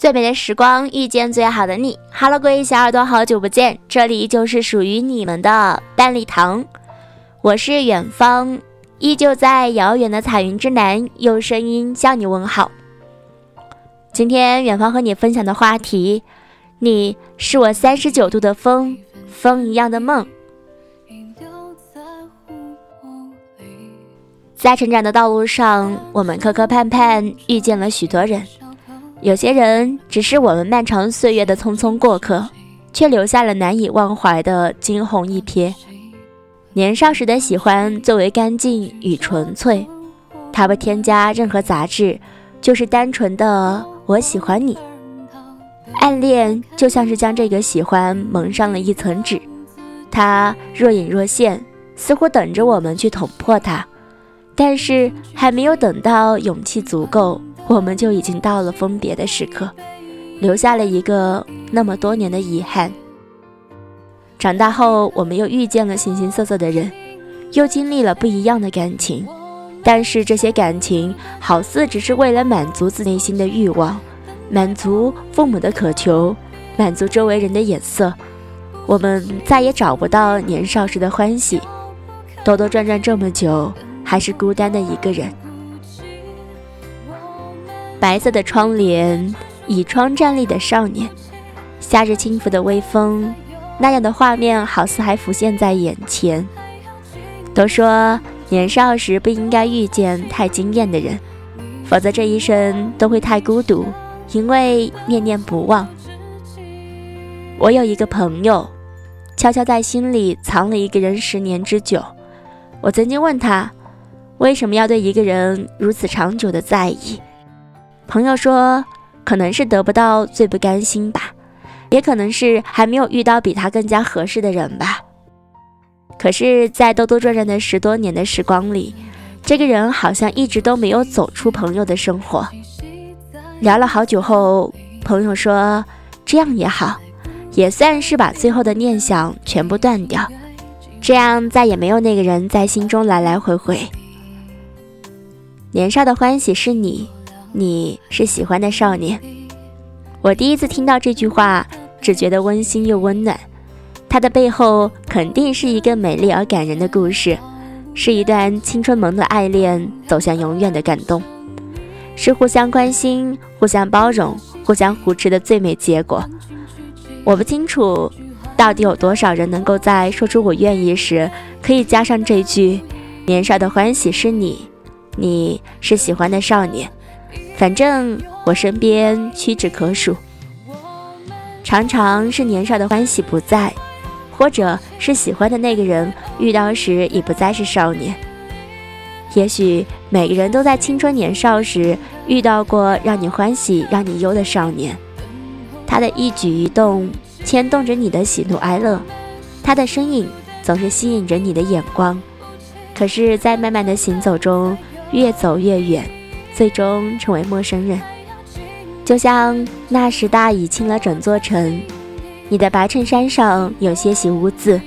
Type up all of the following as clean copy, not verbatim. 最美的时光遇见最好的你。哈喽，各位小耳朵，好久不见，这里就是属于你们的半粒糖。我是远方，依旧在遥远的彩云之南，用声音向你问好。今天远方和你分享的话题，你是我39度的风，风一样的梦。在成长的道路上，我们磕磕绊绊，遇见了许多人，有些人只是我们漫长岁月的匆匆过客，却留下了难以忘怀的惊鸿一瞥。年少时的喜欢最为干净与纯粹，它不添加任何杂质，就是单纯的我喜欢你。暗恋就像是将这个喜欢蒙上了一层纸，它若隐若现，似乎等着我们去捅破它，但是还没有等到勇气足够，我们就已经到了分别的时刻，留下了一个那么多年的遗憾。长大后，我们又遇见了形形色色的人，又经历了不一样的感情，但是这些感情好似只是为了满足自己内心的欲望，满足父母的渴求，满足周围人的眼色，我们再也找不到年少时的欢喜。兜兜转转这么久，还是孤单的一个人。白色的窗帘，倚窗站立的少年，夏日轻拂的微风，那样的画面好似还浮现在眼前。都说年少时不应该遇见太惊艳的人，否则这一生都会太孤独，因为念念不忘。我有一个朋友，悄悄在心里藏了一个人10年之久。我曾经问他，为什么要对一个人如此长久的在意？朋友说，可能是得不到最不甘心吧，也可能是还没有遇到比他更加合适的人吧。可是在兜兜转转的10多年的时光里，这个人好像一直都没有走出朋友的生活。聊了好久后，朋友说，这样也好，也算是把最后的念想全部断掉，这样再也没有那个人在心中来来回回。年少的欢喜是你，你是喜欢的少年。我第一次听到这句话，只觉得温馨又温暖，它的背后肯定是一个美丽而感人的故事，是一段青春萌的爱恋走向永远的感动，是互相关心，互相包容，互相扶持的最美结果。我不清楚到底有多少人能够在说出我愿意时，可以加上这句，年少的欢喜是你，你是喜欢的少年。反正我身边屈指可数，常常是年少的欢喜不在，或者是喜欢的那个人遇到时已不再是少年。也许每个人都在青春年少时遇到过让你欢喜让你忧的少年，他的一举一动牵动着你的喜怒哀乐，他的身影总是吸引着你的眼光。可是在慢慢的行走中，越走越远，最终成为陌生人。就像那时大雨浸了整座城，你的白衬衫上有些许污渍，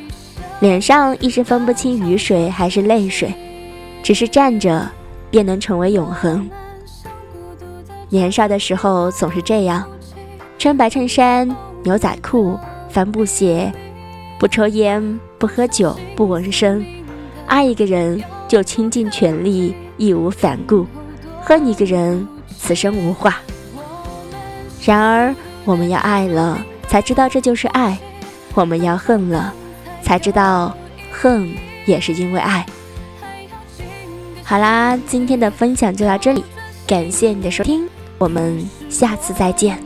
脸上一时分不清雨水还是泪水，只是站着便能成为永恒。年少的时候总是这样，穿白衬衫牛仔裤帆布鞋，不抽烟不喝酒不纹身，爱一个人就倾尽全力义无反顾，恨一个人此生无话。然而我们要爱了才知道这就是爱，我们要恨了才知道恨也是因为爱。好啦，今天的分享就到这里，感谢你的收听，我们下次再见。